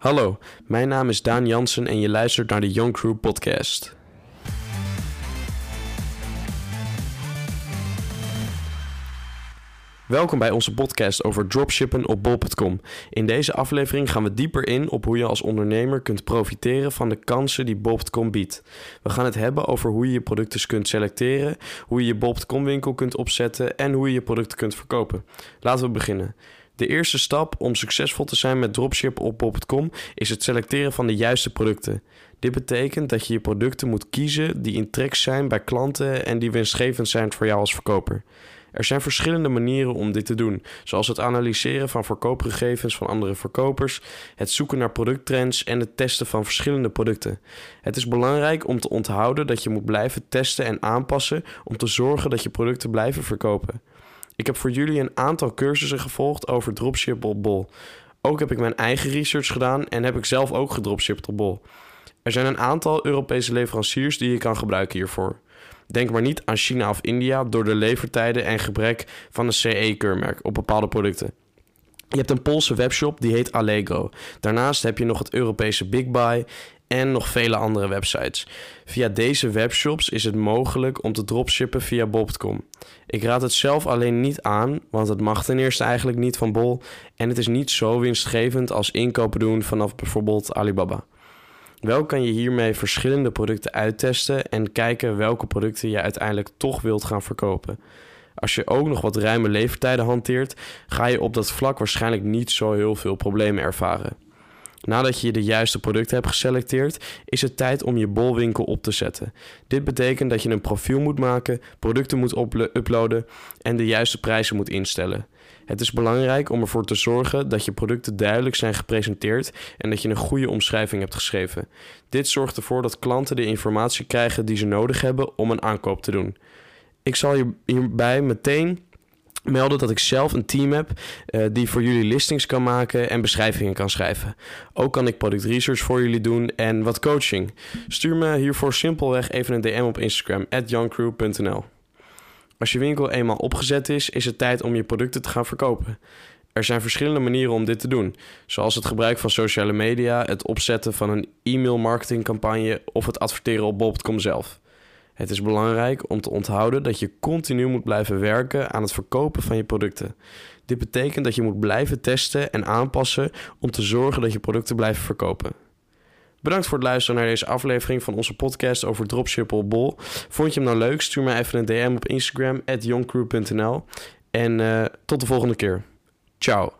Hallo, mijn naam is Daan Janssen en je luistert naar de Young Crew podcast. Welkom bij onze podcast over dropshippen op bol.com. In deze aflevering gaan we dieper in op hoe je als ondernemer kunt profiteren van de kansen die bol.com biedt. We gaan het hebben over hoe je je producten kunt selecteren, hoe je je bol.com winkel kunt opzetten en hoe je je producten kunt verkopen. Laten we beginnen. De eerste stap om succesvol te zijn met dropship op bol.com is het selecteren van de juiste producten. Dit betekent dat je je producten moet kiezen die in trek zijn bij klanten en die winstgevend zijn voor jou als verkoper. Er zijn verschillende manieren om dit te doen, zoals het analyseren van verkoopgegevens van andere verkopers, het zoeken naar producttrends en het testen van verschillende producten. Het is belangrijk om te onthouden dat je moet blijven testen en aanpassen om te zorgen dat je producten blijven verkopen. Ik heb voor jullie een aantal cursussen gevolgd over dropship op bol. Ook heb ik mijn eigen research gedaan en heb ik zelf ook gedropshipped op bol. Er zijn een aantal Europese leveranciers die je kan gebruiken hiervoor. Denk maar niet aan China of India door de levertijden en gebrek van een CE-keurmerk op bepaalde producten. Je hebt een Poolse webshop die heet Allegro. Daarnaast heb je nog het Europese Big Buy en nog vele andere websites. Via deze webshops is het mogelijk om te dropshippen via bol.com. Ik raad het zelf alleen niet aan, want het mag ten eerste eigenlijk niet van bol en het is niet zo winstgevend als inkopen doen vanaf bijvoorbeeld Alibaba. Wel kan je hiermee verschillende producten uittesten en kijken welke producten je uiteindelijk toch wilt gaan verkopen. Als je ook nog wat ruime levertijden hanteert, ga je op dat vlak waarschijnlijk niet zo heel veel problemen ervaren. Nadat je de juiste producten hebt geselecteerd, is het tijd om je bolwinkel op te zetten. Dit betekent dat je een profiel moet maken, producten moet uploaden en de juiste prijzen moet instellen. Het is belangrijk om ervoor te zorgen dat je producten duidelijk zijn gepresenteerd en dat je een goede omschrijving hebt geschreven. Dit zorgt ervoor dat klanten de informatie krijgen die ze nodig hebben om een aankoop te doen. Ik zal je hierbij meteen melden dat ik zelf een team heb die voor jullie listings kan maken en beschrijvingen kan schrijven. Ook kan ik product research voor jullie doen en wat coaching. Stuur me hiervoor simpelweg even een DM op Instagram @youngcrew.nl. Als je winkel eenmaal opgezet is, is het tijd om je producten te gaan verkopen. Er zijn verschillende manieren om dit te doen, zoals het gebruik van sociale media, het opzetten van een e-mail marketingcampagne of het adverteren op bol.com zelf. Het is belangrijk om te onthouden dat je continu moet blijven werken aan het verkopen van je producten. Dit betekent dat je moet blijven testen en aanpassen om te zorgen dat je producten blijven verkopen. Bedankt voor het luisteren naar deze aflevering van onze podcast over dropshippen op bol. Vond je hem nou leuk? Stuur mij even een DM op Instagram @youngcrew.nl en tot de volgende keer. Ciao.